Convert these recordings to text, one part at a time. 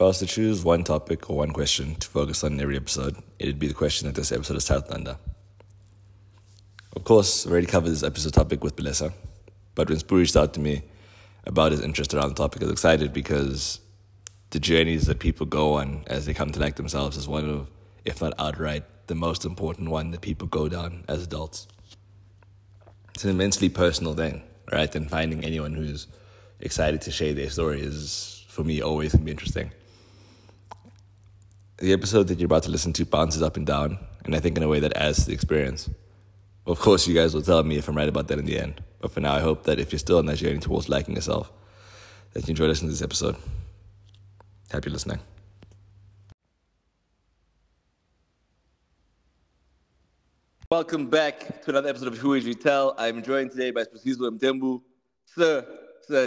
If I was to choose one topic or one question to focus on in every episode, it'd be the question that this episode is titled under. Of course, I already covered this episode topic with Belissa, but when Sbu reached out to me about his interest around the topic, I was excited because the journeys that people go on as they come to like themselves is one of, if not outright, the most important one that people go down as adults. It's an immensely personal thing, right? And finding anyone who's excited to share their story is, for me, always going to be interesting. The episode that you're about to listen to bounces up and down, and I think in a way that adds to the experience. Of course, you guys will tell me if I'm right about that in the end. But for now, I hope that if you're still on that journey towards liking yourself, that you enjoy listening to this episode. Happy listening. Welcome back to another episode of Who Is We Tell. I'm joined today by Sbu Mthembu. Sir,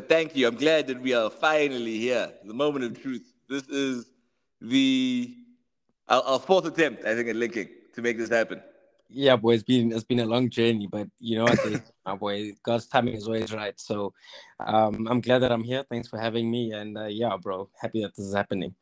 thank you. I'm glad that we are finally here. The moment of truth. This is our fourth attempt, I think, at linking to make this happen. Yeah, boy, it's been a long journey, but you know what, my boy, God's timing is always right. So I'm glad that I'm here. Thanks for having me, and yeah, bro, happy that this is happening.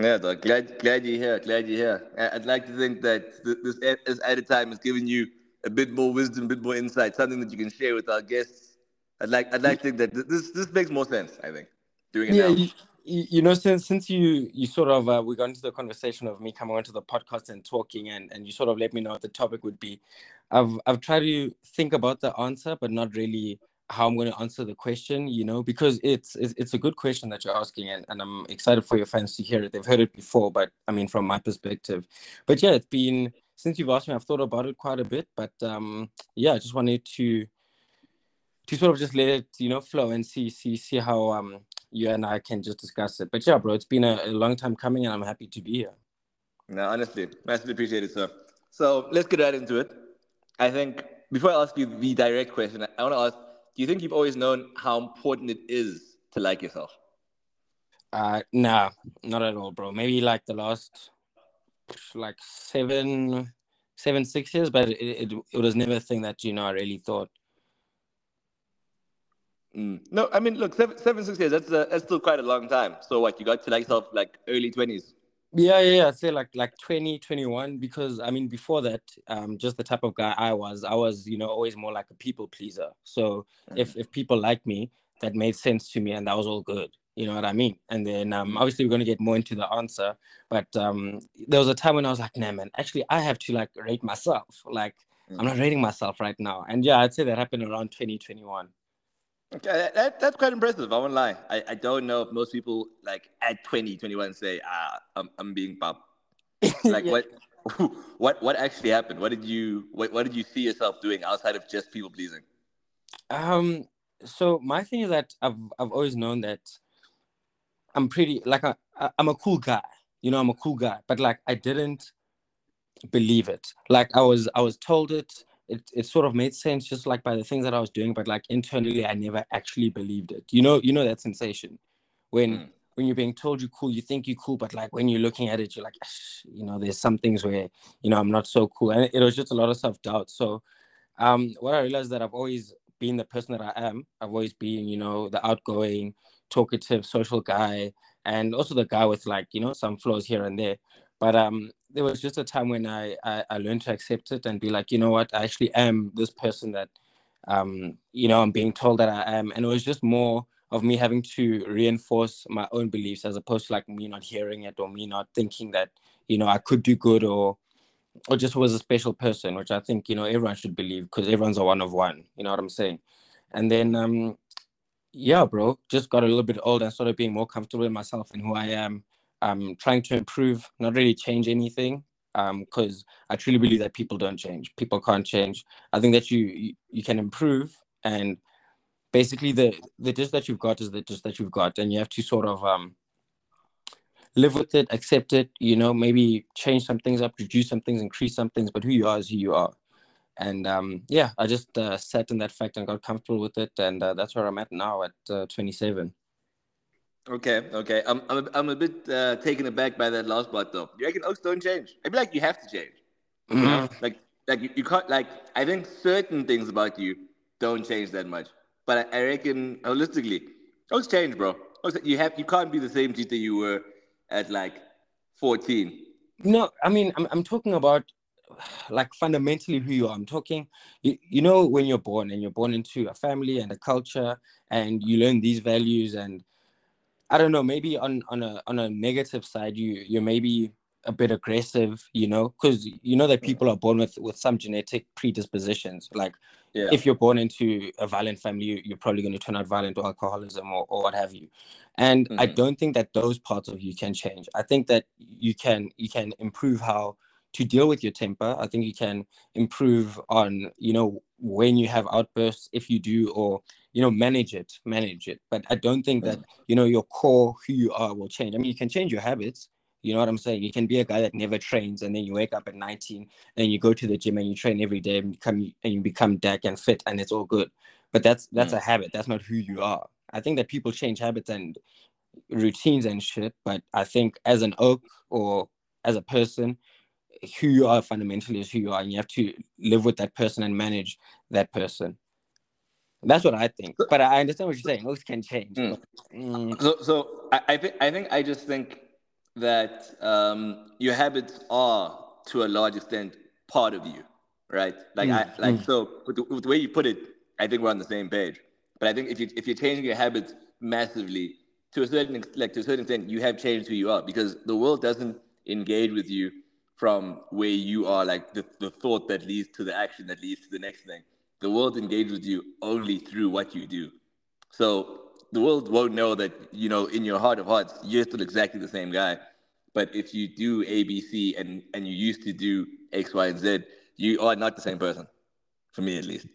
Yeah, dog, glad you're here. I'd like to think that this added time has given you a bit more wisdom, a bit more insight, something that you can share with our guests. I'd like to think that this makes more sense, I think, doing it now. You know, since you sort of, we got into the conversation of me coming onto the podcast and talking, and you sort of let me know what the topic would be, I've tried to think about the answer, but not really how I'm going to answer the question, you know, because it's a good question that you're asking, and I'm excited for your fans to hear it. They've heard it before, but I mean, from my perspective. But yeah, it's been, since you've asked me, I've thought about it quite a bit, but yeah, I just wanted to sort of just let it, you know, flow and see how you and I can just discuss it. But yeah, bro, it's been a long time coming, and I'm happy to be here. No, honestly, massively appreciate it, sir. So let's get right into it. I think before I ask you the direct question, I want to ask, do you think you've always known how important it is to like yourself? Nah, not at all, bro. Maybe like the last like 6 years, but it was never a thing that, you know, I really thought. No, I mean, look, 7, 6 years, that's still quite a long time. So what, you got to like yourself like early 20s? Yeah, I'd say like 20, 21, because I mean, before that, just the type of guy I was, you know, always more like a people pleaser. So if people liked me, that made sense to me, and that was all good. You know what I mean? And then obviously we're going to get more into the answer, but there was a time when I was like, nah, man, actually I have to like rate myself. Like I'm not rating myself right now. And yeah, I'd say that happened around 20, 21. Okay, that's quite impressive, I won't lie. I don't know if most people, like, at 20, 21 say, I'm being pop. Like, yeah. What actually happened? What did you see yourself doing outside of just people-pleasing? So my thing is that I've always known that I'm pretty, like, I'm a cool guy. You know, I'm a cool guy. But, like, I didn't believe it. Like, I was told it. It sort of made sense just like by the things that I was doing, but like internally I never actually believed it. You know that sensation when you're being told you're cool, you think you're cool, but like when you're looking at it, you're like, you know, there's some things where, you know, I'm not so cool. And it was just a lot of self-doubt. So what I realized that I've always been the person that I am. I've always been, you know, the outgoing, talkative, social guy, and also the guy with like, you know, some flaws here and there. But there was just a time when I learned to accept it and be like, you know what, I actually am this person that, you know, I'm being told that I am. And it was just more of me having to reinforce my own beliefs as opposed to like me not hearing it or me not thinking that, you know, I could do good or just was a special person, which I think, you know, everyone should believe because everyone's a one of one. You know what I'm saying? And then, yeah, bro, just got a little bit older and started being more comfortable in myself and who I am. I'm trying to improve, not really change anything, because I truly believe that people don't change. People can't change. I think that you can improve, and basically the gist that you've got is the gist that you've got, and you have to sort of live with it, accept it, you know, maybe change some things up, reduce some things, increase some things, but who you are is who you are. And yeah, I just sat in that fact and got comfortable with it, and that's where I'm at now at 27. Okay. I'm a bit taken aback by that last part though. You reckon oaks don't change? I feel like you have to change. Mm-hmm. You know? Like you can't. Like I think certain things about you don't change that much. But I reckon holistically, oaks change, bro. Oaks, you can't be the same cheat that you were at like 14? No, I mean, I'm talking about like fundamentally who you are. I'm talking, you know, when you're born and you're born into a family and a culture and you learn these values, and I don't know, maybe on a negative side, you're maybe a bit aggressive, you know, because you know that people are born with some genetic predispositions. Like if you're born into a violent family, you're probably going to turn out violent, or alcoholism, or what have you. And I don't think that those parts of you can change. I think that you can improve how to deal with your temper. I think you can improve on, you know, when you have outbursts, if you do, or, you know, manage it. But I don't think that, you know, your core, who you are, will change. I mean, you can change your habits. You know what I'm saying? You can be a guy that never trains, and then you wake up at 19 and you go to the gym and you train every day and you become DAC and fit, and it's all good. But that's a habit. That's not who you are. I think that people change habits and routines and shit. But I think as an oak or as a person, who you are fundamentally is who you are, and you have to live with that person and manage that person. That's what I think. But I understand what you're saying. Oaks can change. So I just think that your habits are to a large extent part of you, right? Like so with the way you put it, I think we're on the same page. But I think if you're changing your habits massively, to a certain extent, you have changed who you are, because the world doesn't engage with you from where you are, like the thought that leads to the action that leads to the next thing. The world engages with you only through what you do. So the world won't know that, you know, in your heart of hearts, you're still exactly the same guy. But if you do A, B, C, and you used to do X, Y, and Z, you are not the same person, for me at least.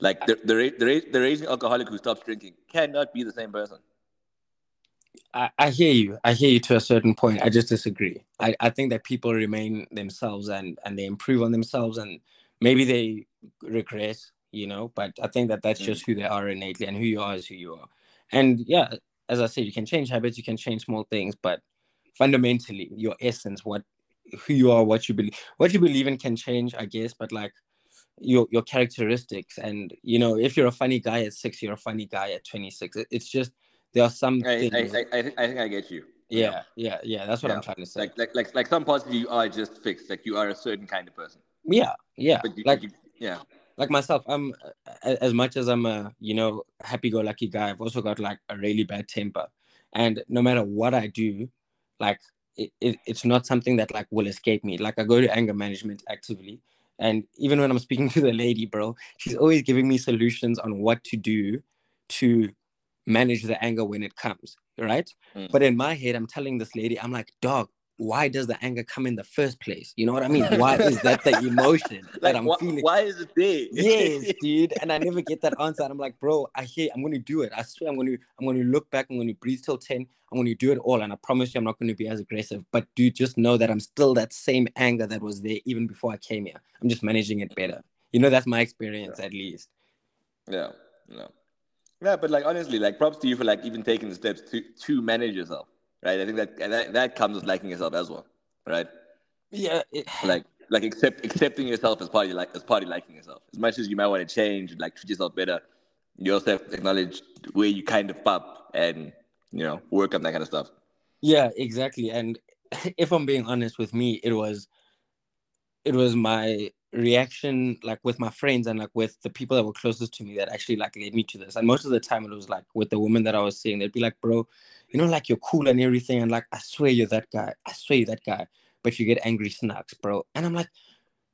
Like the raging alcoholic who stops drinking cannot be the same person. I hear you. I hear you to a certain point. I just disagree. I think that people remain themselves and they improve on themselves, and maybe they regress, you know, but I think that that's just who they are innately, and who you are is who you are. And yeah, as I said, you can change habits, you can change small things, but fundamentally, your essence, who you are, what you believe in can change, I guess. But like your characteristics, and you know, if you're a funny guy at 6, you're a funny guy at 26. It's just there are some things. I think I get you. Yeah. That's what I'm trying to say. Like some parts of you are just fixed. Like you are a certain kind of person. Yeah. But Like myself, I'm, as much as I'm a, you know, happy-go-lucky guy, I've also got like a really bad temper, and no matter what I do, like it's not something that like will escape me. Like I go to anger management actively, and even when I'm speaking to the lady, bro, she's always giving me solutions on what to do to manage the anger when it comes, right? But in my head, I'm telling this lady, I'm like, dog, why does the anger come in the first place? You know what I mean? Why is that the emotion that I'm feeling? Why is it there? Yes, dude. And I never get that answer. And I'm like, bro, I'm going to do it. I swear I'm going to look back. I'm going to breathe till 10. I'm going to do it all. And I promise you I'm not going to be as aggressive. But dude, just know that I'm still that same anger that was there even before I came here. I'm just managing it better. You know, that's my experience at least. Yeah. No. Yeah, but like, honestly, like props to you for like even taking the steps to manage yourself. Right, I think that comes with liking yourself as well, right? Yeah, like accepting yourself as part of liking yourself. As much as you might want to change and like treat yourself better, you also have to acknowledge where you kind of pop and, you know, work on that kind of stuff. Yeah, exactly. And if I'm being honest with me, it was my reaction, like with my friends and like with the people that were closest to me, that actually like led me to this. And most of the time it was like with the woman that I was seeing, they'd be like, bro, you know, like you're cool and everything, and like I swear you're that guy, but you get angry snacks, bro. And I'm like,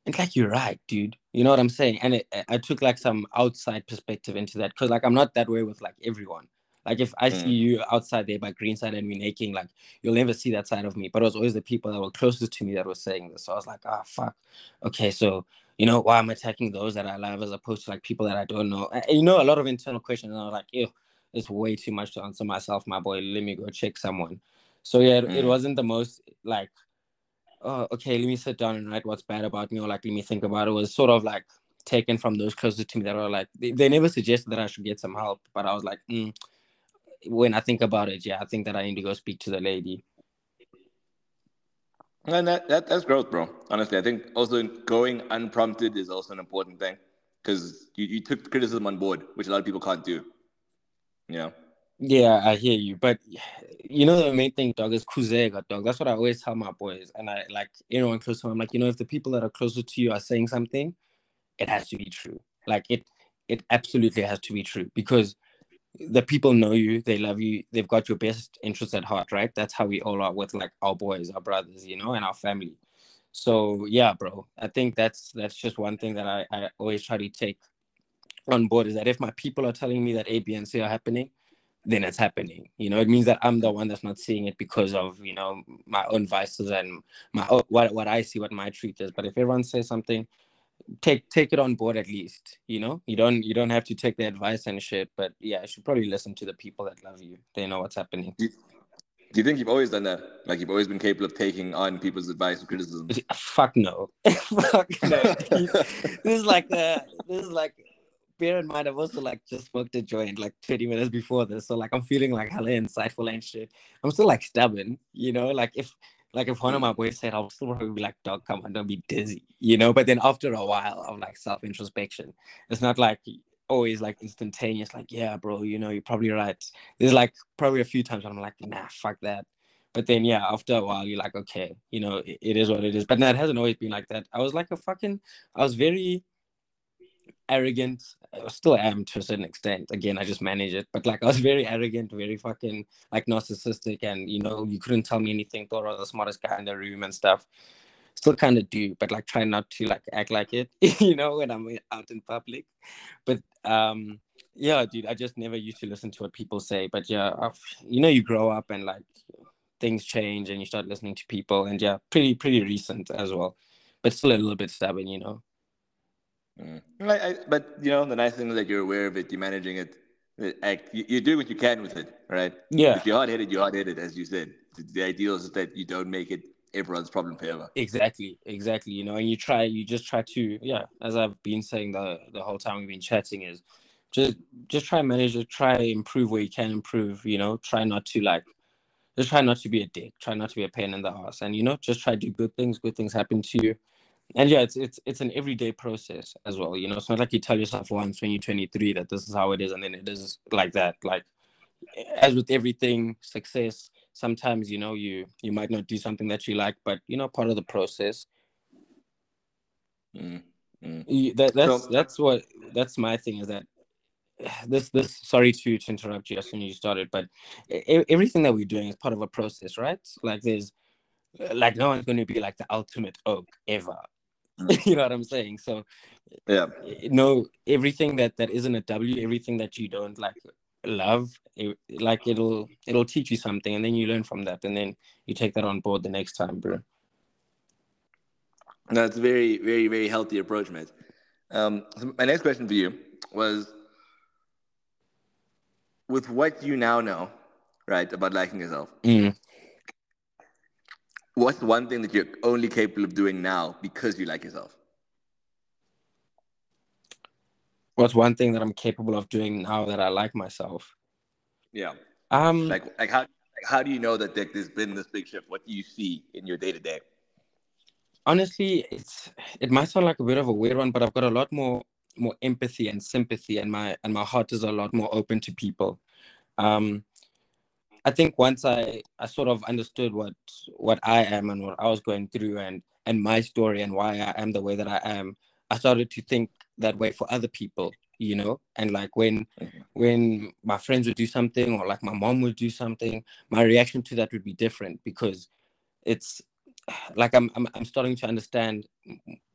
it's like, you're right, dude, you know what I'm saying? And I took like some outside perspective into that, because like I'm not that way with like everyone. Like if I see you outside there by Greenside and we're naking, like you'll never see that side of me. But it was always the people that were closest to me that were saying this. So I was like, fuck. Okay, so, you know, why I'm attacking those that I love as opposed to like people that I don't know. And, you know, a lot of internal questions. And I was like, ew, it's way too much to answer myself, my boy. Let me go check someone. So yeah, it wasn't the most like, oh, okay, let me sit down and write what's bad about me, or like let me think about it. It was sort of like taken from those closest to me that were like, they never suggested that I should get some help. But I was like, when I think about it, yeah, I think that I need to go speak to the lady. And that's growth, bro. Honestly, I think also going unprompted is also an important thing, because you took criticism on board, which a lot of people can't do. You know? Yeah, I hear you. But the main thing, dog, is kuzega, dog. That's what I always tell my boys. And I like anyone close to me, I'm like, if the people that are closer to you are saying something, it has to be true. Like it absolutely has to be true, because the people know you, they love you, they've got your best interests at heart, right? That's how we all are with like our boys, our brothers, and our family. So yeah, bro, I think that's just one thing that I always try to take on board, is that if my people are telling me that A, B, and C are happening, then it's happening. It means that I'm the one that's not seeing it because of, my own vices and my own, what I see, what my treat is. But if everyone says something, take it on board at least. You don't have to take the advice and shit, but yeah, you should probably listen to the people that love you. They know what's happening. Do you think you've always done that? Like, you've always been capable of taking on people's advice and criticism? Fuck no. Fuck no. This is like bear in mind, I've also like just smoked a joint like 20 minutes before this, so like I'm feeling like hella insightful and shit. I'm still like stubborn, like if one of my boys said, I'll still probably be like, dog, come on, don't be dizzy, but then after a while of like self-introspection, it's not like always like instantaneous, like, yeah, bro, you're probably right. There's like probably a few times when I'm like, nah, fuck that. But then, yeah, after a while, you're like, okay, it is what it is. But no, it hasn't always been like that. I was like I was very arrogant. I still am to a certain extent. Again, I just manage it. But like, I was very arrogant, very fucking like narcissistic, and you couldn't tell me anything. Thought I was the smartest guy in the room and stuff. Still kind of do, but like try not to like act like it. When I'm out in public. But yeah, dude, I just never used to listen to what people say. But yeah, you grow up and like things change, and you start listening to people. And yeah, pretty recent as well, but still a little bit stubborn, But the nice thing is that you're aware of it, you're managing it. You do what you can with it, right? Yeah. If you're hard-headed, you're hard-headed, as you said. The ideal is that you don't make it everyone's problem forever. Exactly. And you just try to, yeah, as I've been saying the whole time we've been chatting, is just try and manage it, try improve where you can improve, try not to like, just try not to be a dick, try not to be a pain in the ass, and, just try to do good things happen to you. And yeah, it's an everyday process as well. It's not like you tell yourself once when you're 23 that this is how it is, and then it is like that. Like, as with everything, success, sometimes, you might not do something that you like, but, part of the process. That's my thing, is that this, sorry to interrupt you as soon as you started, but everything that we're doing is part of a process, right? Like, no one's going to be like the ultimate oak ever. You know what I'm saying? So yeah, no, everything that isn't a W, everything that you don't like love, it'll teach you something, and then you learn from that, and then you take that on board the next time, bro. No, it's a very, very, very healthy approach, mate. So my next question for you was, with what you now know, right, about liking yourself, what's the one thing that you're only capable of doing now because you like yourself? What's one thing that I'm capable of doing now that I like myself? Yeah. How do you know that there's been this big shift? What do you see in your day-to-day? Honestly, it might sound like a bit of a weird one, but I've got a lot more empathy and sympathy, and my heart is a lot more open to people. I think once I sort of understood what I am and what I was going through and my story and why I am the way that I am, I started to think that way for other people, And like when my friends would do something, or like my mom would do something, my reaction to that would be different, because it's like I'm starting to understand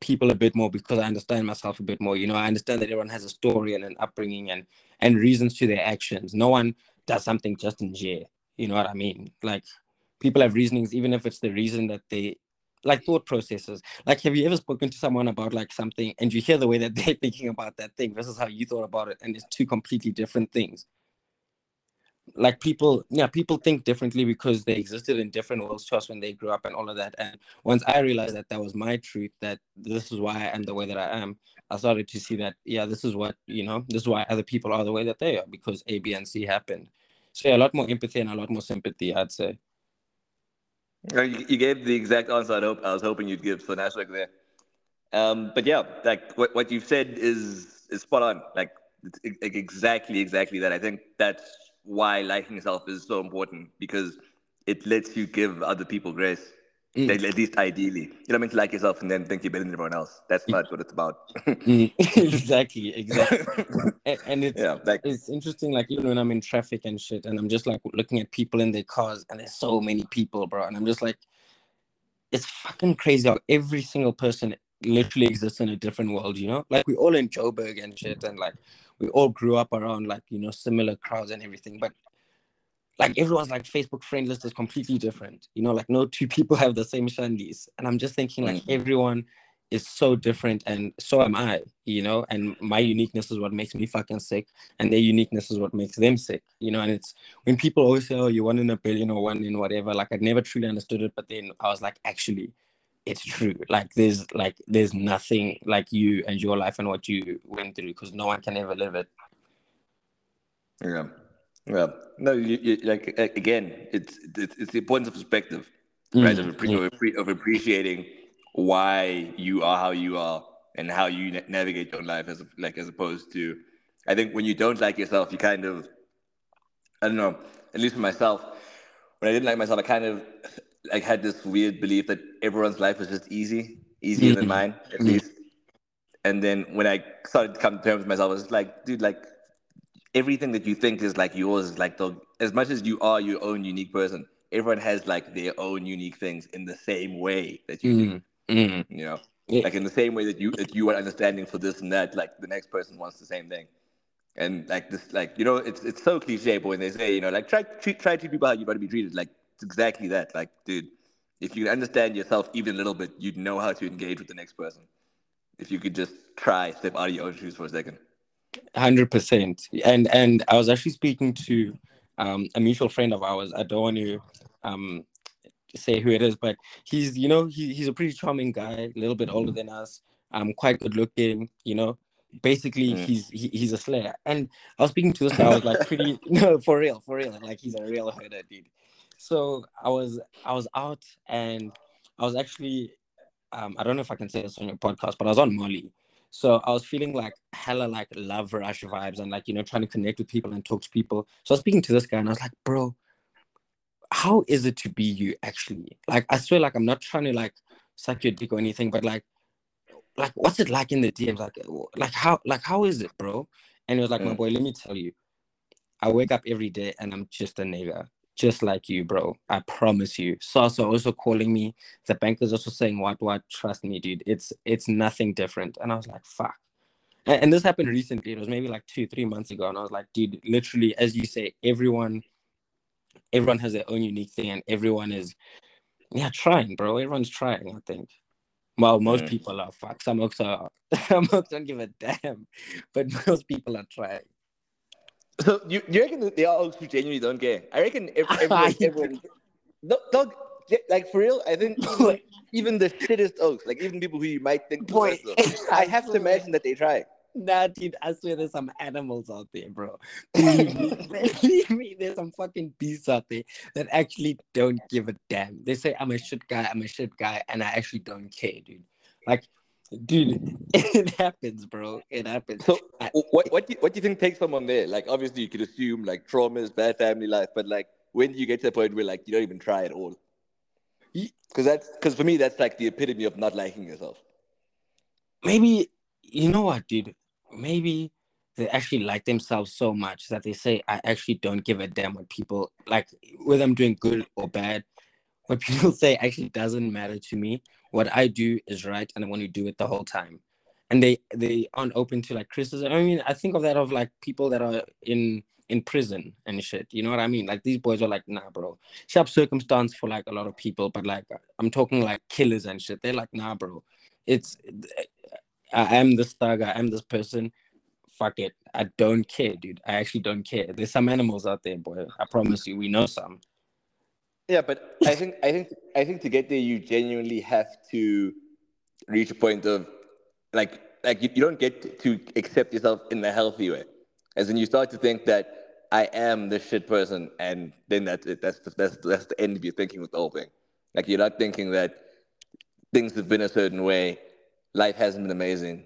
people a bit more, because I understand myself a bit more. I understand that everyone has a story and an upbringing and reasons to their actions. No one does something just in jail. You know what I mean? Like, people have reasonings, even if it's the reason that they, like, thought processes. Like, have you ever spoken to someone about, like, something, and you hear the way that they're thinking about that thing versus how you thought about it, and it's two completely different things? Like, people think differently because they existed in different worlds to us when they grew up and all of that. And once I realized that was my truth, that this is why I am the way that I am, I started to see that, yeah, this is what, this is why other people are the way that they are, because A, B, and C happened. So yeah, a lot more empathy and a lot more sympathy, I'd say. You gave the exact answer I was hoping you'd give, so nice work there. But yeah, like what you've said is spot on. Like exactly that. I think that's why liking yourself is so important, because it lets you give other people grace. Mm. At least ideally. You don't mean to like yourself and then think you're better than everyone else. That's not what it's about. Exactly. And it's, yeah, like, it's interesting, like, even when I'm in traffic and shit, and I'm just, like, looking at people in their cars, and there's so many people, bro. And I'm just like, it's fucking crazy how every single person literally exists in a different world, you know? Like, we're all in Joburg and shit, and, like, we all grew up around, like, you know, similar crowds and everything, but like everyone's like Facebook friend list is completely different, you know, like no two people have the same shandies. And I'm just thinking, like, everyone is so different, and so am I, you know, and my uniqueness is what makes me fucking sick, and their uniqueness is what makes them sick, you know. And it's when people always say, oh, you're one in a billion or one in whatever, like, I never truly understood it, but then I was like, actually, it's true. Like, there's nothing like you and your life and what you went through, because no one can ever live it. Yeah. Well, no, you like, again, it's the importance of perspective, right? Of appreciating why you are how you are and how you navigate your life, as opposed to, I think when you don't like yourself, you kind of, I don't know, at least for myself, when I didn't like myself, I kind of like had this weird belief that everyone's life was just easier than mine, at least. And then when I started to come to terms with myself, I was just like, dude, like, everything that you think is like yours is like, as much as you are your own unique person, everyone has like their own unique things in the same way that you do, you know, like in the same way that you are understanding for this and that, like the next person wants the same thing. And like this, like, you know, it's so cliche, but when they say, you know, like try to treat people how you want to be treated, like it's exactly that. Like, dude, if you understand yourself even a little bit, you'd know how to engage with the next person. If you could just step out of your own shoes for a second. 100%. And I was actually speaking to a mutual friend of ours. I don't want to say who it is, but he's, you know, he's a pretty charming guy, a little bit older than us, quite good looking, you know. Basically, he's a slayer. And I was speaking to this guy, I was like, pretty no, for real, like he's a real herder, dude. So I was out, and I was actually I don't know if I can say this on your podcast, but I was on Molly. So I was feeling like hella like love rush vibes, and like, you know, trying to connect with people and talk to people. So I was speaking to this guy and I was like, bro, how is it to be you actually? Like, I swear, like, I'm not trying to like suck your dick or anything, but like what's it like in the DMs? Like how is it, bro? And he was like, my boy, let me tell you, I wake up every day and I'm just a nigga, just like you, bro. I promise you. Sasa also calling me. The banker's also saying, what? Trust me, dude. It's nothing different. And I was like, fuck. And this happened recently. It was maybe like 2-3 months ago. And I was like, dude, literally, as you say, everyone has their own unique thing. And everyone is, trying, bro. Everyone's trying, I think. Well, most people are, fuck. Some folks don't give a damn. But most people are trying. So you reckon that they are all who genuinely don't care? I reckon everyone no, dog, like for real, I think even the shittest oaks, like even people who you might think, boy, I have to imagine that they try. Nah, dude, I swear there's some animals out there, bro. Believe me, there's some fucking beasts out there that actually don't give a damn. They say, I'm a shit guy, and I actually don't care, dude. Like, dude, it happens, bro. It happens. So, what do you think takes someone there? Like, obviously, you could assume like traumas, bad family life, but like, when do you get to the point where like you don't even try at all? Because for me, that's like the epitome of not liking yourself. Maybe, you know what, dude? Maybe they actually like themselves so much that they say, I actually don't give a damn what people like, whether I'm doing good or bad. What people say actually doesn't matter to me. What I do is right, and I want to do it the whole time. And they aren't open to like criticism. I mean, I think of that of like people that are in prison and shit. You know what I mean? Like these boys are like, nah, bro. Sharp circumstance for like a lot of people, but like I'm talking like killers and shit. They're like, nah, bro. I am this thug. I am this person. Fuck it. I don't care, dude. I actually don't care. There's some animals out there, boy. I promise you, we know some. Yeah, but I think to get there, you genuinely have to reach a point of like you don't get to accept yourself in a healthy way, as in you start to think that I am this shit person, and then that's it. That's the end of your thinking with the whole thing. Like you're not thinking that things have been a certain way, life hasn't been amazing.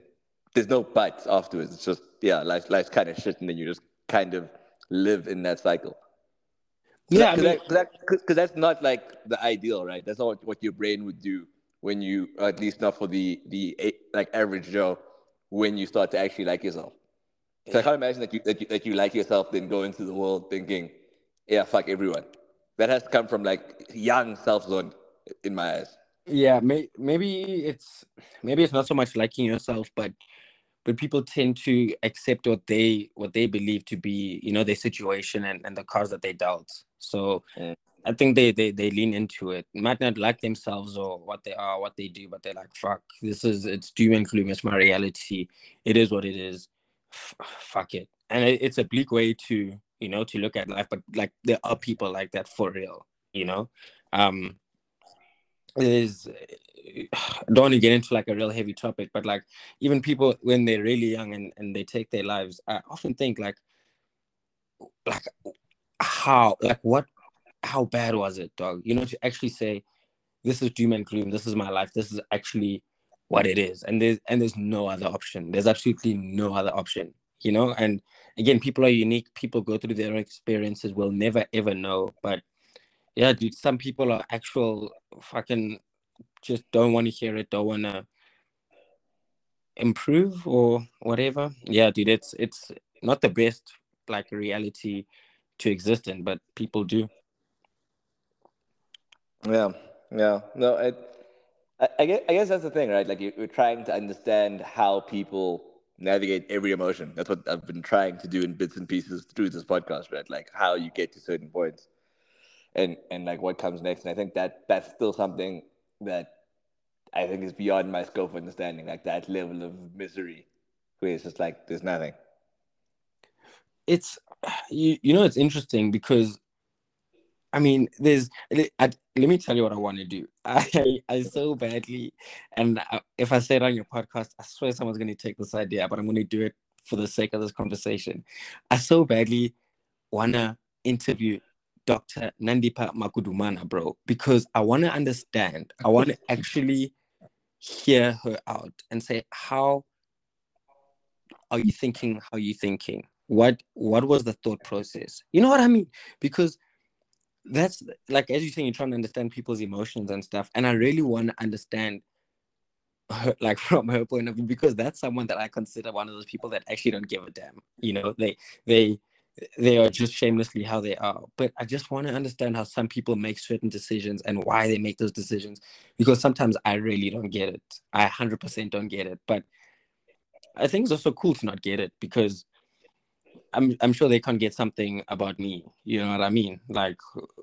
There's no buts afterwards. It's just life's kind of shit, and then you just kind of live in that cycle. Because that's not like the ideal, right? That's not what your brain would do when you, or at least not for the like average Joe, when you start to actually like yourself. So I can't imagine that you like yourself, then go into the world thinking, yeah, fuck everyone. That has to come from like young self-zone in my eyes. Yeah, maybe it's not so much liking yourself, but people tend to accept what they believe to be, you know, their situation and the cards that they dealt. So I think they lean into it. Might not like themselves or what they are, what they do, but they're like, fuck, it's doom and gloom. It's my reality. It is what it is. Fuck it. And it's a bleak way to, you know, to look at life, but like there are people like that for real, you know. I don't want to get into like a real heavy topic, but like even people when they're really young and they take their lives, I often think how bad was it, dog? You know, to actually say, this is doom and gloom, this is my life, this is actually what it is. And there's no other option. There's absolutely no other option, you know? And again, people are unique. People go through their own experiences. We'll never, ever know. But yeah, dude, some people are actual fucking just don't want to hear it, don't want to improve or whatever. Yeah, dude, it's not the best like reality to exist in, but people do. Yeah. No, I guess that's the thing, right? Like you're trying to understand how people navigate every emotion. That's what I've been trying to do in bits and pieces through this podcast, right? Like how you get to certain points and like what comes next. And I think that's still something that I think is beyond my scope of understanding, like that level of misery where it's just like, there's nothing. It's, you know, it's interesting because I mean, let me tell you what I want to do. I so badly, and if I say it on your podcast, I swear someone's going to take this idea, but I'm going to do it for the sake of this conversation. I so badly want to interview Dr. Nandipa Makudumana, bro, because I want to understand. I want to actually hear her out and say, how are you thinking? What was the thought process? You know what I mean? Because that's like, as you say, you're trying to understand people's emotions and stuff. And I really want to understand her, like from her point of view, because that's someone that I consider one of those people that actually don't give a damn. You know, they are just shamelessly how they are. But I just want to understand how some people make certain decisions and why they make those decisions, because sometimes I really don't get it. I 100% don't get it. But I think it's also cool to not get it, because I'm sure they can't get something about me. You know what I mean? Like,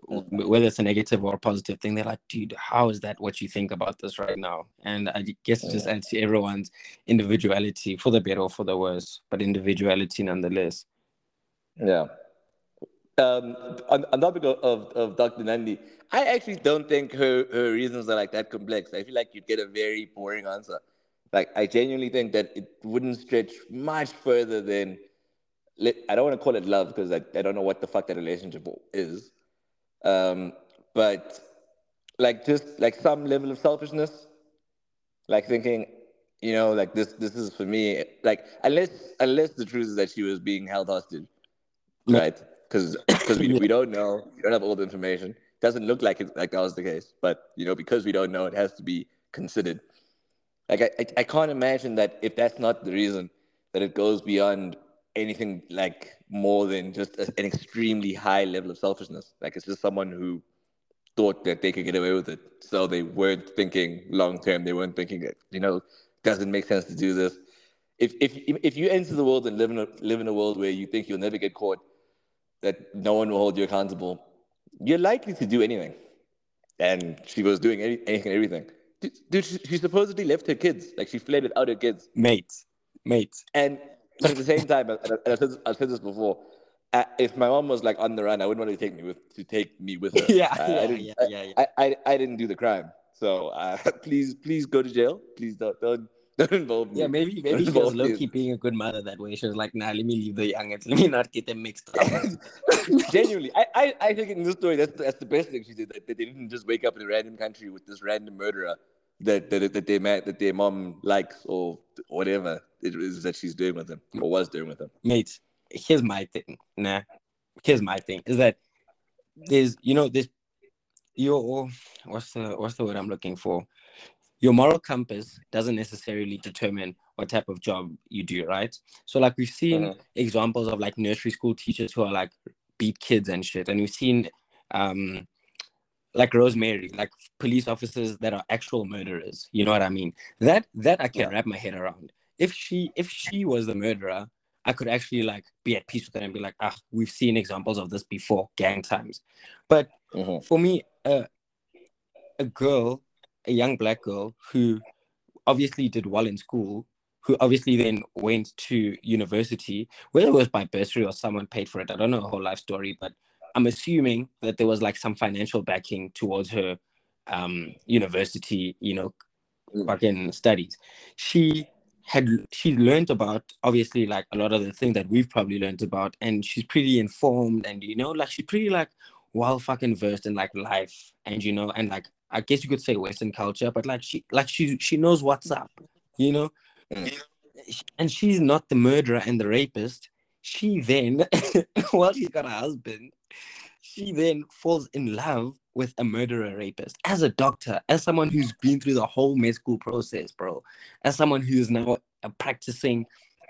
whether it's a negative or a positive thing, they're like, dude, how is that what you think about this right now? And I guess it just adds to everyone's individuality, for the better or for the worse, but individuality nonetheless. Yeah. On topic of Dr. Nandi, I actually don't think her reasons are like that complex. I feel like you'd get a very boring answer. Like, I genuinely think that it wouldn't stretch much further than... I don't want to call it love, because I don't know what the fuck that relationship is. But like just like some level of selfishness, like thinking, you know, like this is for me, like unless the truth is that she was being held hostage, right? Because we don't know, we don't have all the information. It doesn't look like it, like that was the case, but you know, because we don't know, it has to be considered. Like I can't imagine that if that's not the reason, that it goes beyond anything like more than just an extremely high level of selfishness. Like it's just someone who thought that they could get away with it. So they weren't thinking long-term. They weren't thinking that, you know, doesn't make sense to do this. If you enter the world and live in a world where you think you'll never get caught, that no one will hold you accountable, you're likely to do anything. And she was doing everything. Dude, she supposedly left her kids. Like she fled without her kids. Mate. But at the same time, I've said this before. If my mom was like on the run, I wouldn't want to take me with her. Yeah. I didn't do the crime, so please go to jail. Please don't involve me. Yeah, maybe she was low key being a good mother that way. She was like, nah, let me leave the youngins. Let me not get them mixed up. Genuinely, I think in this story that's the best thing she did. That they didn't just wake up in a random country with this random murderer that their mom likes or whatever it is that she's doing with him or was doing with him. Mate, here's my thing. Nah, here's my thing is that there's, you know, this, your, what's the word I'm looking for? Your moral compass doesn't necessarily determine what type of job you do, right? So like we've seen examples of like nursery school teachers who are like beat kids and shit. And we've seen like Rosemary, like police officers that are actual murderers. You know what I mean? That I can wrap my head around. If she was the murderer, I could actually like be at peace with it and be like, we've seen examples of this before, gang times. But for me, a young black girl who obviously did well in school, who obviously then went to university, whether it was by bursary or someone paid for it, I don't know her whole life story, but I'm assuming that there was like some financial backing towards her university, you know, fucking studies. She learned about obviously like a lot of the things that we've probably learned about, and she's pretty informed, and you know, like she's pretty like well fucking versed in like life, and you know, and like I guess you could say Western culture, but like she knows what's up, you know, and she's not the murderer and the rapist. She then, while she's got a husband, she then falls in love with a murderer rapist. As a doctor, as someone who's been through the whole med school process, bro, as someone who is now a practicing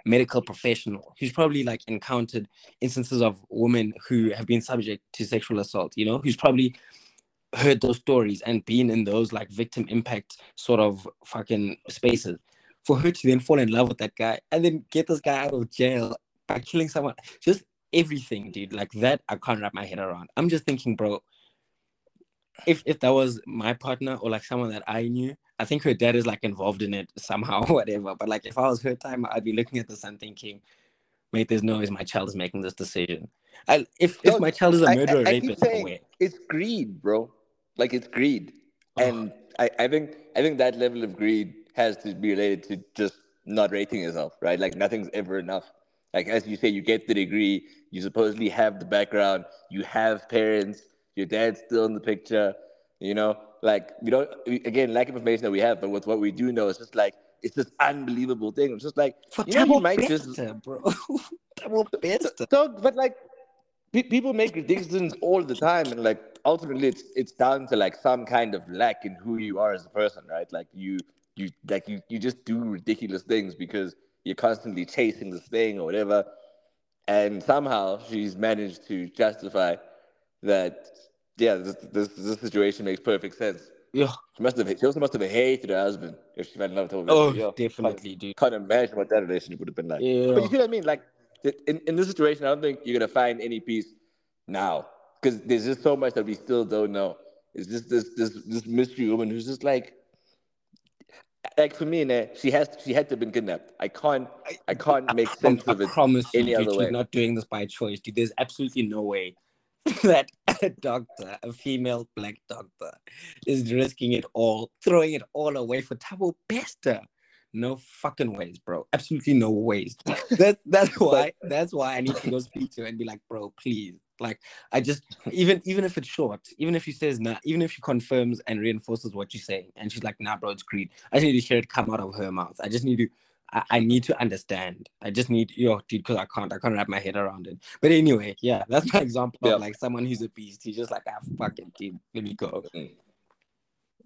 medical professional, who's probably like encountered instances of women who have been subject to sexual assault, you know, who's probably heard those stories and been in those like victim impact sort of fucking spaces, for her to then fall in love with that guy and then get this guy out of jail by killing someone, just everything, dude, like that I can't wrap my head around. I'm just thinking, bro, if that was my partner or like someone that I knew, I think her dad is like involved in it somehow, whatever, but like if I was her time, I'd be looking at this and thinking, mate, there's no way my child is making this decision. If my child is a murderer, rapist, it's greed, bro. Like it's greed. And I think that level of greed has to be related to just not rating yourself, right? Like nothing's ever enough. Like as you say, you get the degree, you supposedly have the background, you have parents, your dad's still in the picture, you know, like we don't, again, lack of information that we have, but with what we do know, it's just like, it's this unbelievable thing. It's just like, for you know, you might just, bro. Tabo Pesta. So, but like, people make decisions all the time, and like, ultimately, it's down to like some kind of lack in who you are as a person, right? Like you just do ridiculous things because you're constantly chasing this thing or whatever, and somehow she's managed to justify that. Yeah, this situation makes perfect sense. Yeah, she also must have hated her husband if she fell in love with him. Oh, yeah, definitely, dude. Can't imagine what that relationship would have been like. Yeah. But you see what I mean? Like in this situation, I don't think you're gonna find any peace now, because there's just so much that we still don't know. It's just this mystery woman who's just like for me, she had to have been kidnapped. I can't make sense of it. I promise you, dude, she's not doing this by choice, dude. There's absolutely no way that a doctor, a female black doctor, is risking it all, throwing it all away for Tabo Pesta. No fucking ways, bro. Absolutely no ways. That's why I need to go speak to her and be like, bro, please. Like, I just, even if it's short, even if she says nah, even if she confirms and reinforces what you're saying, and she's like, nah, bro, it's greed. I just need to hear it come out of her mouth. I need to understand. I just need, dude, because I can't wrap my head around it. But anyway, yeah, that's my example of like someone who's a beast. He's just like, fucking dude, let me go.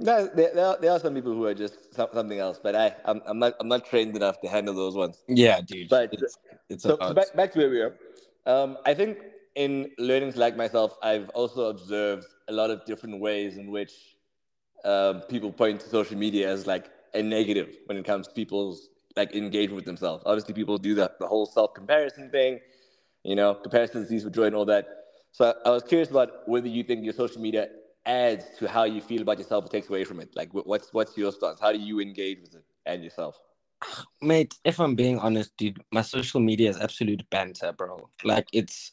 No, there are some people who are just something else, but I'm not trained enough to handle those ones. Yeah, dude. But it's so back to where we are. I think in learnings like myself, I've also observed a lot of different ways in which people point to social media as like a negative when it comes to people's like engagement with themselves. Obviously, people do the whole self-comparison thing, you know, comparison disease with joy and all that. So I was curious about whether you think your social media adds to how you feel about yourself or takes away from it. Like, what's your stance? How do you engage with it and yourself? Mate, if I'm being honest, dude, my social media is absolute banter, bro. Like, it's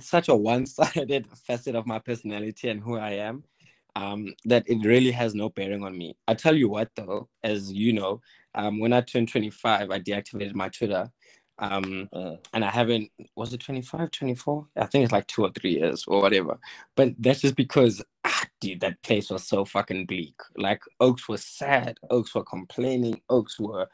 such a one-sided facet of my personality and who I am, that it really has no bearing on me. I tell you what, though, as you know, when I turned 25, I deactivated my Twitter. And I haven't, was it 25, 24? I think it's like 2 or 3 years or whatever. But that's just because, dude, that place was so fucking bleak. Like, Oaks was sad. Oaks were complaining. Oaks were,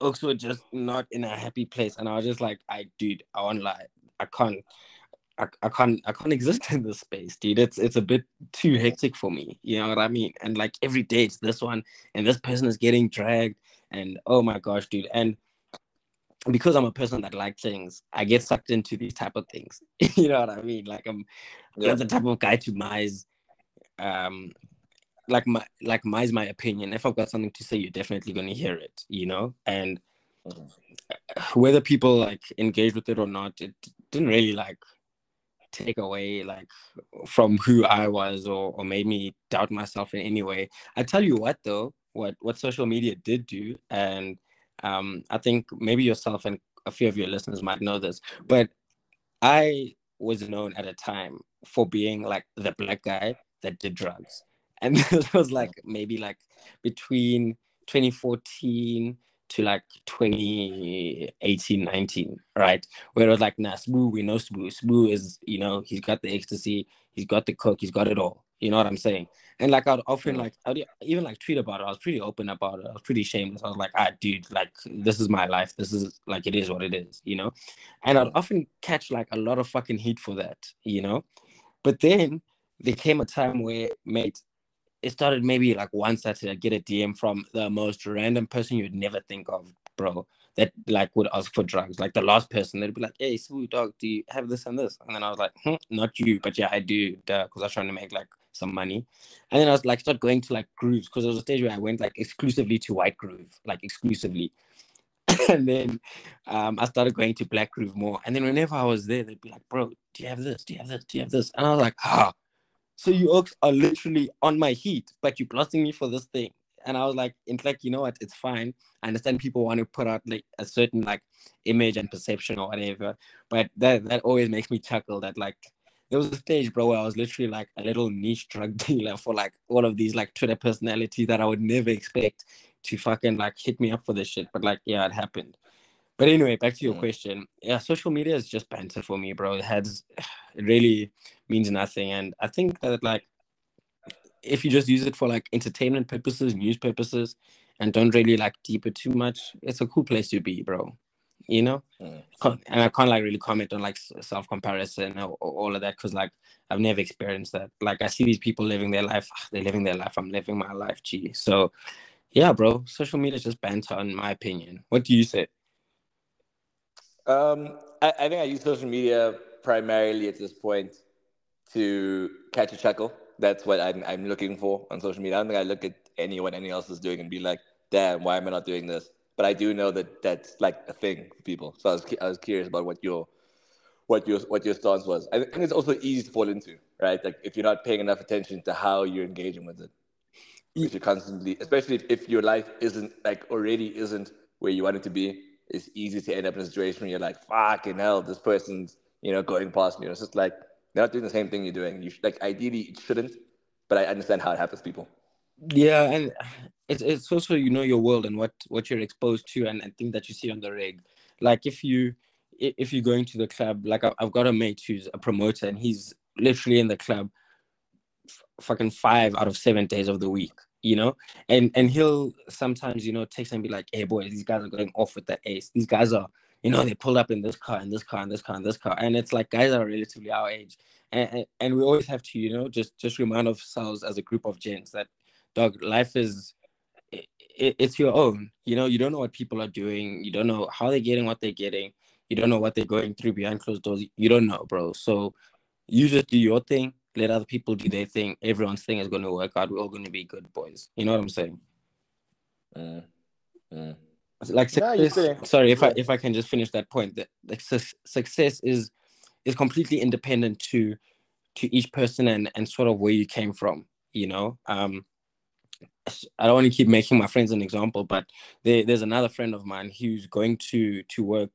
also just not in a happy place. And I was just like, I won't lie. I can't exist in this space, dude. It's a bit too hectic for me. You know what I mean? And like every day it's this one and this person is getting dragged and oh my gosh, dude. And because I'm a person that likes things, I get sucked into these type of things. You know what I mean? Like I'm not the type of guy to mise mise my opinion. If I've got something to say, you're definitely gonna hear it, you know? And whether people like engage with it or not, it didn't really like take away like from who I was or made me doubt myself in any way. I tell you what though, what social media did do, and I think maybe yourself and a few of your listeners might know this, but I was known at a time for being like the black guy that did drugs. And this was like maybe like between 2014 to like 2018, 19, right? Where it was like, nah, Sbu, we know Sbu. Sbu is, you know, he's got the ecstasy, he's got the coke, he's got it all. You know what I'm saying? And like I'd often like, I'd even like tweet about it. I was pretty open about it. I was pretty shameless. I was like, dude, like this is my life. This is like, it is what it is, you know? And I'd often catch like a lot of fucking heat for that, you know? But then there came a time where, mate, it started maybe like one Saturday, I'd get a DM from the most random person you'd never think of, bro, that like would ask for drugs. Like the last person, they'd be like, hey, Sbu, dog, do you have this and this? And then I was like, not you, but yeah, I do, duh, because I was trying to make like some money. And then I was like, start going to like grooves, because there was a stage where I went like exclusively to white groove, like exclusively. And then I started going to black groove more. And then whenever I was there, they'd be like, bro, do you have this? Do you have this? Do you have this? And I was like, So you oaks are literally on my heat, but you're blasting me for this thing. And I was like, in fact, you know what? It's fine. I understand people want to put out like a certain like image and perception or whatever, but that always makes me chuckle that like there was a stage, bro, where I was literally like a little niche drug dealer for like all of these like Twitter personalities that I would never expect to fucking like hit me up for this shit. But like, yeah, it happened. But anyway, back to your question. Yeah, social media is just banter for me, bro. It really means nothing. And I think that, like, if you just use it for, like, entertainment purposes, news purposes, and don't really, like, deep it too much, it's a cool place to be, bro. You know? And I can't, like, really comment on, like, self-comparison or all of that because, like, I've never experienced that. Like, I see these people living their life. They're living their life. I'm living my life, gee. So, yeah, bro. Social media is just banter, in my opinion. What do you say? I think I use social media primarily at this point to catch a chuckle. That's what I'm looking for on social media. I don't think I look at what anyone else is doing and be like, damn, why am I not doing this? But I do know that that's like a thing for people. So I was curious about what your stance was. I think it's also easy to fall into, right? Like if you're not paying enough attention to how you're engaging with it, if you're constantly, especially if your life isn't where you want it to be. It's easy to end up in a situation where you're like, fucking hell, this person's, you know, going past me. It's just like, they're not doing the same thing you're doing. Like, ideally, it shouldn't, but I understand how it happens to people. Yeah, and it's also, you know, your world and what you're exposed to and things that you see on the reg. Like, if you're going to the club, like, I've got a mate who's a promoter, and he's literally in the club fucking 5 out of 7 days of the week. You know, and he'll sometimes, you know, text and be like, hey, boys, these guys are going off with the ace. These guys are, you know, they pulled up in this car and this car and this car and this car. And it's like guys are relatively our age. And we always have to, you know, just remind ourselves as a group of gents that, dog, life is, it's your own. You know, you don't know what people are doing. You don't know how they're getting what they're getting. You don't know what they're going through behind closed doors. You don't know, bro. So you just do your thing. Let other people do their thing. Everyone's thing is going to work out. We're all going to be good boys. You know what I'm saying? Like, success, sorry, if I can just finish that point. That like success is completely independent to each person and sort of where you came from. You know, I don't want to keep making my friends an example, but there's another friend of mine who's going to work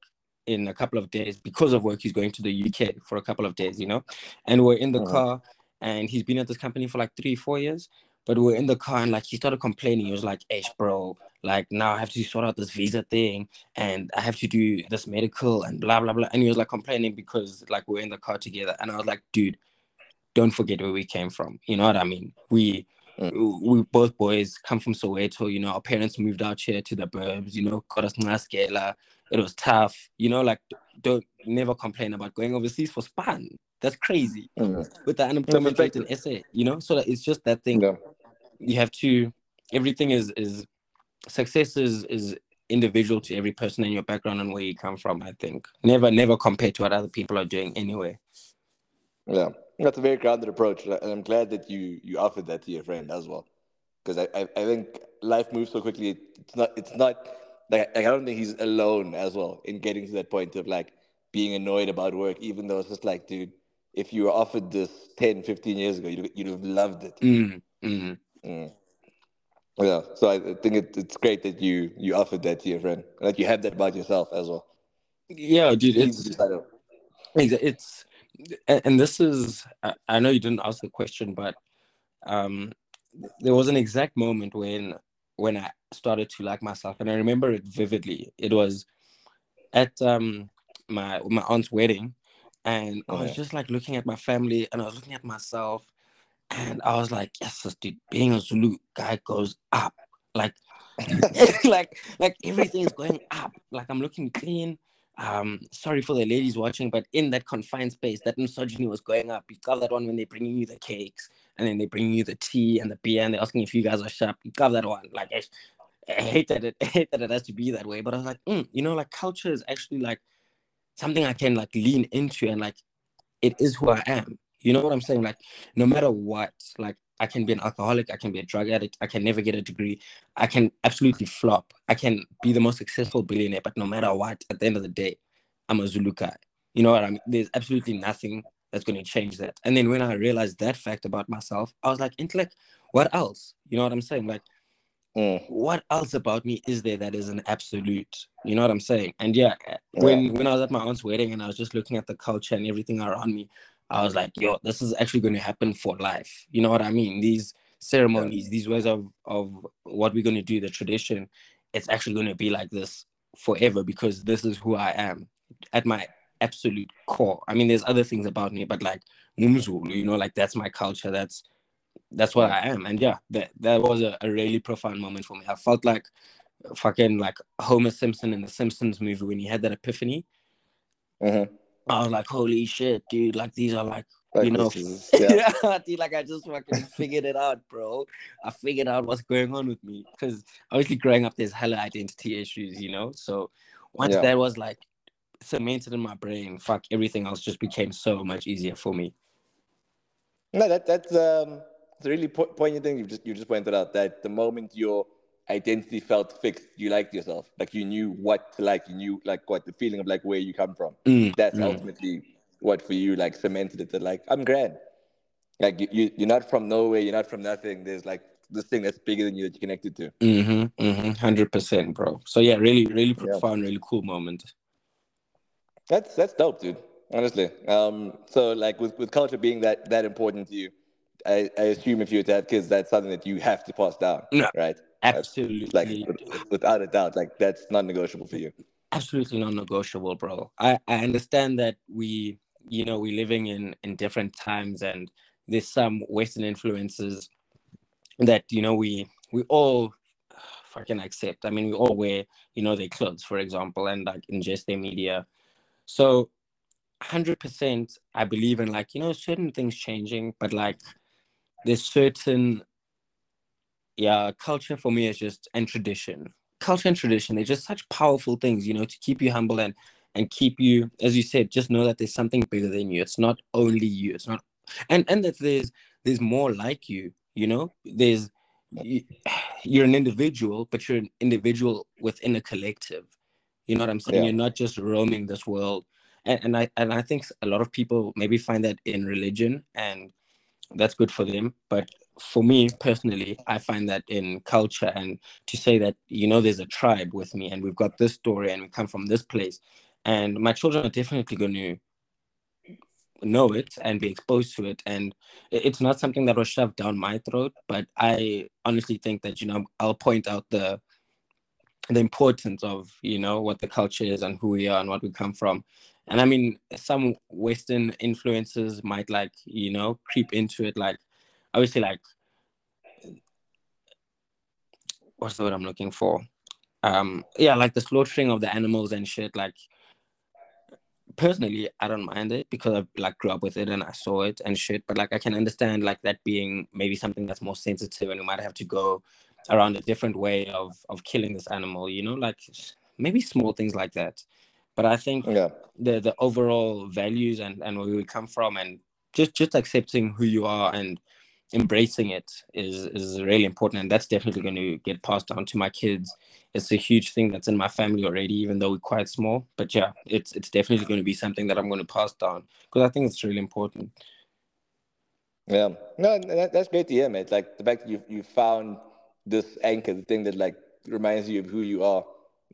in a couple of days. Because of work, he's going to the UK for a couple of days, you know, and we're in the car, and he's been at this company for like 3-4 years, but we're in the car, and like he started complaining. He was like, hey, bro, like now I have to sort out this visa thing, and I have to do this medical and blah, blah, blah. And he was like complaining because like we're in the car together. And I was like, dude, don't forget where we came from. You know what I mean? We We both boys come from Soweto, you know, our parents moved out here to the burbs, you know, got us nice gala. It was tough, you know, like don't never complain about going overseas for span. That's crazy. With the unemployment rate in SA, you know, so that it's just that thing. You have to, everything is success is individual to every person in your background and where you come from, I think. Never compare to what other people are doing anyway. Yeah, that's a very grounded approach. And I'm glad that you offered that to your friend as well. Because I think life moves so quickly. It's not like I don't think he's alone as well in getting to that point of like being annoyed about work, even though it's just like, dude, if you were offered this 10, 15 years ago, you'd have loved it. Yeah, so I think it's great that you offered that to your friend. Like you have that about yourself as well. Yeah, dude, it's and this is, I know you didn't ask the question, but there was an exact moment when I started to like myself, and I remember it vividly. It was at my aunt's wedding, and I was just like looking at my family, and I was looking at myself. And I was like, yes, this dude, being a Zulu guy goes up. Like, like everything is going up. Like I'm looking clean. Sorry for the ladies watching, but in that confined space, that misogyny was going up. You got that one when they're bringing you the cakes, and then they bring you the tea and the beer, and they're asking if you guys are sharp. You got that one. Like I hate that it has to be that way. But I was like, you know, like culture is actually like something I can like lean into, and like it is who I am. You know what I'm saying? Like, no matter what, like, I can be an alcoholic, I can be a drug addict, I can never get a degree, I can absolutely flop, I can be the most successful billionaire, but no matter what, at the end of the day, I'm a Zulu guy. You know what I mean? There's absolutely nothing that's going to change that. And then when I realized that fact about myself, I was like, intellect, what else? You know what I'm saying? Like, what else about me is there that is an absolute? You know what I'm saying? And yeah, when I was at my aunt's wedding and I was just looking at the culture and everything around me, I was like, yo, this is actually going to happen for life. You know what I mean? These ceremonies, these ways of what we're going to do, the tradition, it's actually going to be like this forever because this is who I am at my absolute core. I mean, there's other things about me, but like, you know, like that's my culture. That's what I am. And yeah, that was a really profound moment for me. I felt like fucking like Homer Simpson in the Simpsons movie when he had that epiphany. I was like, holy shit, dude, like these are like you know, is, yeah. Yeah, dude, like I just fucking figured it out, bro. I figured out what's going on with me because obviously growing up, there's hella identity issues, you know? So once that was like cemented in my brain, fuck, everything else just became so much easier for me. No, that's a really poignant thing you just pointed out, that the moment your identity felt fixed, you liked yourself, like you knew what to like, you knew like what the feeling of like where you come from, that's ultimately what for you like cemented it to like, I'm grand, like you're not from nowhere, you're not from nothing, there's like this thing that's bigger than you that you're connected to. 100%, bro. So yeah, really profound, really cool moment. That's dope, dude, honestly. So like with culture being that important to you, I assume if you were to have kids, that's something that you have to pass down, right? Absolutely. Like, without a doubt, like that's non-negotiable for you. Absolutely non-negotiable, bro. I understand that we, you know, we're living in different times and there's some Western influences that, you know, we all fucking accept. I mean, we all wear, you know, their clothes, for example, and like ingest their media. So 100%, I believe in like, you know, certain things changing, but like there's certain... Yeah, culture for me is just, and tradition. Culture and tradition, they're just such powerful things, you know, to keep you humble and keep you, as you said, just know that there's something bigger than you. It's not only you. It's not, and that there's more like you, you know? You're an individual, but you're an individual within a collective. You know what I'm saying? Yeah. You're not just roaming this world. And I think a lot of people maybe find that in religion, and that's good for them, but for me personally, I find that in culture, and to say that, you know, there's a tribe with me and we've got this story and we come from this place, and my children are definitely going to know it and be exposed to it. And it's not something that was shoved down my throat, but I honestly think that, you know, I'll point out the importance of, you know, what the culture is and who we are and what we come from. And I mean, some Western influences might like, you know, creep into it, like obviously, like what's the word I'm looking for? Yeah, like the slaughtering of the animals and shit. Like, personally, I don't mind it because I like grew up with it and I saw it and shit. But like, I can understand like that being maybe something that's more sensitive and we might have to go around a different way of killing this animal. You know, like maybe small things like that. But I think the overall values and where we come from and just accepting who you are and embracing it is really important, and that's definitely going to get passed down to my kids. It's a huge thing that's in my family already, even though we're quite small. But yeah, it's definitely going to be something that I'm going to pass down because I think it's really important. Yeah, no, that's great to hear, mate. Like the fact that you found this anchor, the thing that like reminds you of who you are,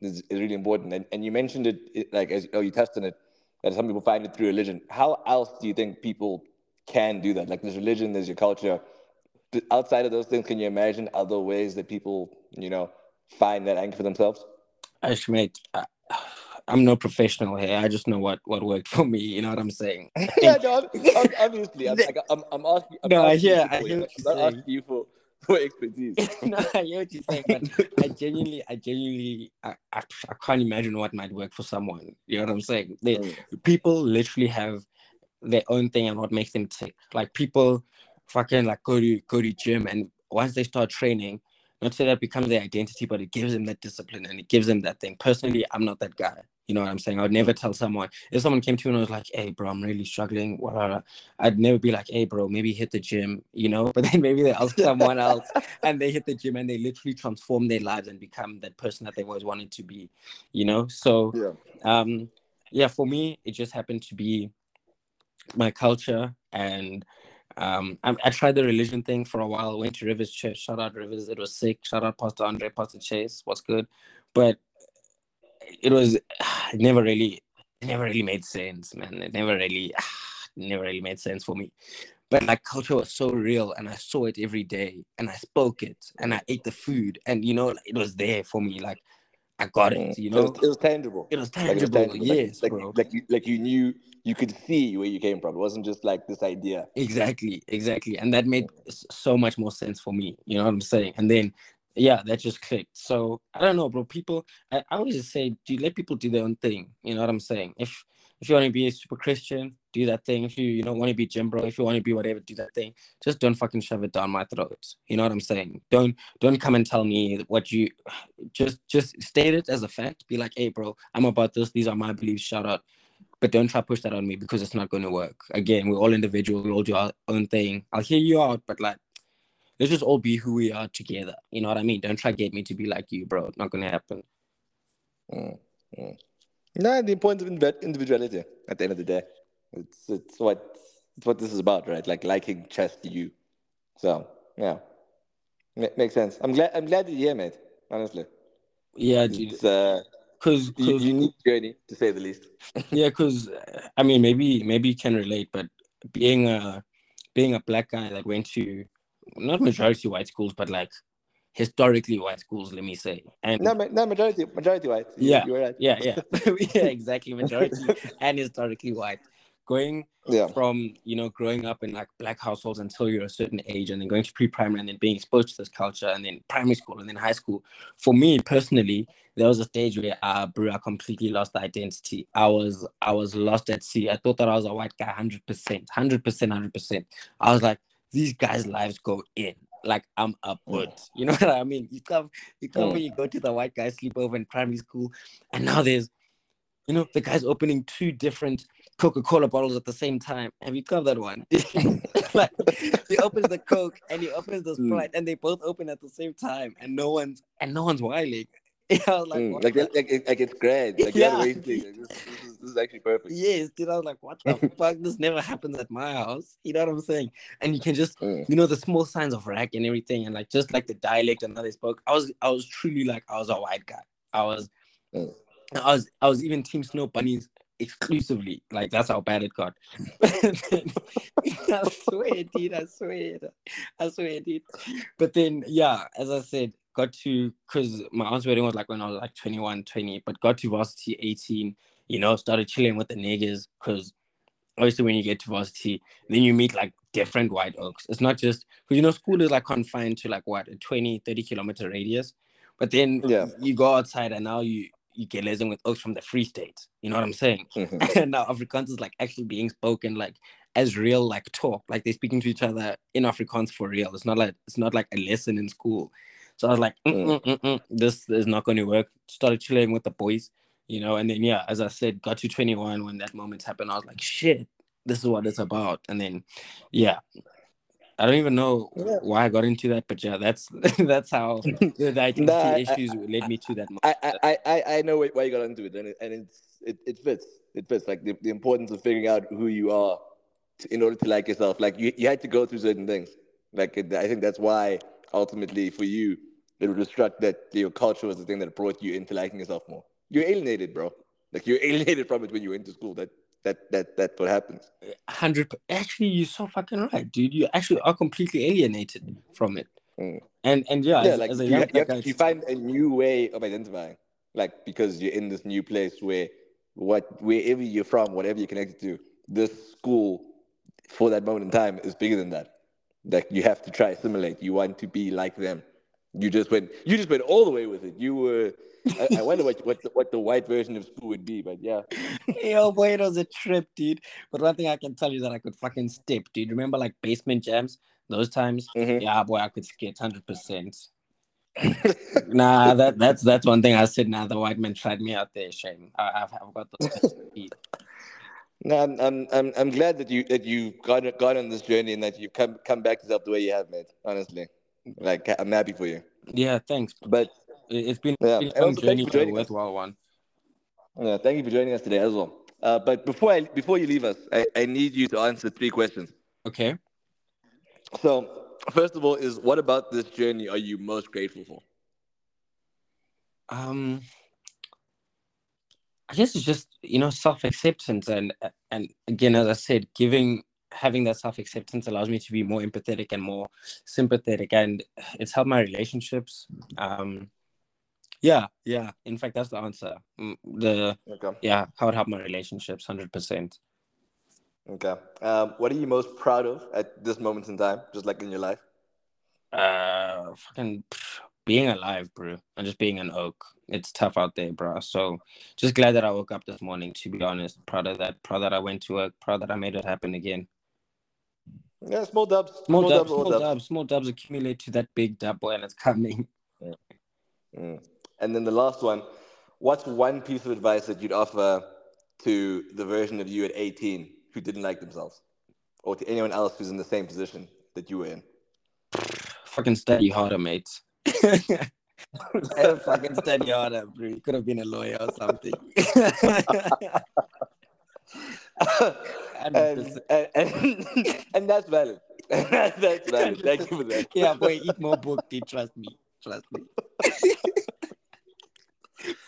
is really important. And you mentioned it like as you touched on it, that some people find it through religion. How else do you think people can do that? Like there's religion, there's your culture. Outside of those things, can you imagine other ways that people, you know, find that anchor for themselves? Actually, mate, I'm no professional here. I just know what worked for me. You know what I'm saying? Yeah, no, obviously. I'm asking. I hear what you're saying. I'm asking you for expertise. No, I hear what you're saying, but I genuinely can't imagine what might work for someone. You know what I'm saying? People literally have their own thing and what makes them tick. Like people fucking like go to gym, and once they start training, not say that becomes their identity, but it gives them that discipline and it gives them that thing. Personally, I'm not that guy. You know what I'm saying? I would never tell someone. If someone came to me and was like, hey bro, I'm really struggling, I'd never be like, hey bro, maybe hit the gym, you know? But then maybe they ask someone else and they hit the gym and they literally transform their lives and become that person that they've always wanted to be, you know? So for me, it just happened to be my culture, and I tried the religion thing for a while. I went to Rivers Church. Shout out Rivers, it was sick. Shout out Pastor Andre, Pastor Chase, what's good? But it never really made sense, man. It never really made sense for me. But like culture was so real, and I saw it every day, and I spoke it, and I ate the food, and you know, it was there for me. Like I got it, you know. It was tangible. It was tangible. Yes, like, bro. Like you knew, you could see where you came from. It wasn't just like this idea. Exactly. And that made so much more sense for me. You know what I'm saying? And then, yeah, that just clicked. So I don't know, bro. People, I always just say, do you let people do their own thing? You know what I'm saying? If you want to be a super Christian, do that thing. If you don't want to be gym bro, if you want to be whatever, do that thing. Just don't fucking shove it down my throat. You know what I'm saying? Don't come and tell me what you just state it as a fact. Be like, hey bro, I'm about this. These are my beliefs. Shout out. But don't try to push that on me because it's not going to work. Again, we're all individual. We all do our own thing. I'll hear you out, but like, let's just all be who we are together. You know what I mean? Don't try to get me to be like you, bro. It's not going to happen. Mm-hmm. No, the importance of individuality at the end of the day. It's what this is about, right? Like liking just you. So yeah. Makes sense. I'm glad you're here, mate. Honestly. Yeah, dude. It's a unique journey, to say the least. Yeah, because I mean maybe you can relate, but being a black guy that went to not majority white schools, but like historically white schools, let me say, and no majority white. You're right. Yeah, exactly, majority and historically white. From growing up in like black households until you're a certain age, and then going to pre-primary, and then being exposed to this culture, and then primary school, and then high school. For me personally, there was a stage where I completely lost identity. I was lost at sea. I thought that I was a white guy, 100%. I was like, these guys' lives go in. Like I'm upward, you know what I mean? You come when you go to the white guys sleepover in primary school, and now there's, you know, the guys opening 2 different Coca-Cola bottles at the same time. Have you covered that one? Like he opens the Coke and he opens the Sprite, and they both open at the same time, and no one's whiling. I was like, like it's great. Like this is actually perfect. Yes, dude. I was like, what the fuck? This never happens at my house. You know what I'm saying? And you can just, the small signs of rack and everything, and like just like the dialect and how they spoke. I was truly like, I was a white guy. I was even Team Snow Bunnies exclusively. Like that's how bad it got. I swear, dude. But then, yeah, as I said, got to, because my aunt's wedding was like when I was like 21, 20, but got to varsity 18, you know, started chilling with the niggas, because obviously when you get to varsity, then you meet like different white oaks. It's not just, because, you know, school is like confined to like what, a 20-30 kilometer radius. But then you go outside and now you get liaison with folks from the Free State. You know what I'm saying? Mm-hmm. And now Afrikaans is like actually being spoken like as real like talk. Like they're speaking to each other in Afrikaans for real. It's not like a lesson in school. So I was like, this is not going to work. Started chilling with the boys, you know. And then as I said, got to 21 when that moment happened. I was like, shit, this is what it's about. And then I don't even know why I got into that, but that's how the identity issues led me to that moment. I know why you got into it, and it fits. It fits like the importance of figuring out who you are in order to like yourself. Like you had to go through certain things. Like I think that's why ultimately for you it would struck that your culture was the thing that brought you into liking yourself more. You're alienated, bro. Like you're alienated from it when you went to school. That's what happens. 100%. Actually, you're so fucking right, dude. You actually are completely alienated from it. Mm. You find a new way of identifying, like because you're in this new place where wherever you're from, whatever you're connected to, this school for that moment in time is bigger than that. Like you have to try assimilate. You want to be like them. You just went all the way with it. You were. I wonder what the white version of Sbu would be, but yeah. Yo, boy, it was a trip, dude. But one thing I can tell you is that I could fucking step, dude. Remember, like, basement jams? Those times? Mm-hmm. Yeah, boy, I could skate 100%. Nah, that's one thing I said. Nah, the white man tried me out there, shame. I've got those feet. Nah, I'm glad that you've gone on this journey and that you've come back to yourself the way you have, mate. Honestly, like, I'm happy for you. Yeah, thanks. But it's been a fun journey, a worthwhile one. Yeah, thank you for joining us today as well. But before you leave us, I need you to answer 3 questions. Okay. So, first of all, is what about this journey are you most grateful for? I guess it's just, you know, self-acceptance and again, as I said, having that self-acceptance allows me to be more empathetic and more sympathetic, and it's helped my relationships. Yeah. In fact, that's the answer. How it helped my relationships, 100%. Okay. What are you most proud of at this moment in time, just like in your life? Fucking being alive, bro, and just being an oak. It's tough out there, bro. So just glad that I woke up this morning, to be honest. Proud of that. Proud that I went to work. Proud that I made it happen again. Yeah, small dubs. Small dubs. Small dubs accumulate to that big dub, boy, and it's coming. Yeah. Mm. And then the last one, what's one piece of advice that you'd offer to the version of you at 18 who didn't like themselves, or to anyone else who's in the same position that you were in? Fucking study harder, mate. Fucking study harder, bro. You could have been a lawyer or something. and that's valid. That's valid. Thank you for that. Yeah, boy, eat more book, dude. Trust me.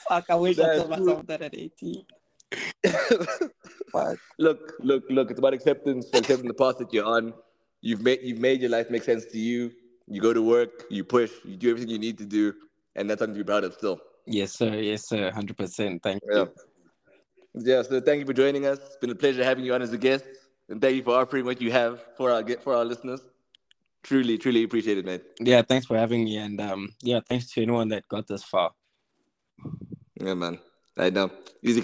Fuck, I wish I told myself that at 18. Look, it's about acceptance, accepting the path that you're on. You've made your life make sense to you. You go to work, you push, you do everything you need to do, and that's something to be proud of still. Yes, sir, 100%. Thank you. Yeah, so thank you for joining us. It's been a pleasure having you on as a guest, and thank you for offering what you have for our listeners. Truly, truly appreciate it, man. Yeah, thanks for having me, and thanks to anyone that got this far. Yeah, man. I know. Easy.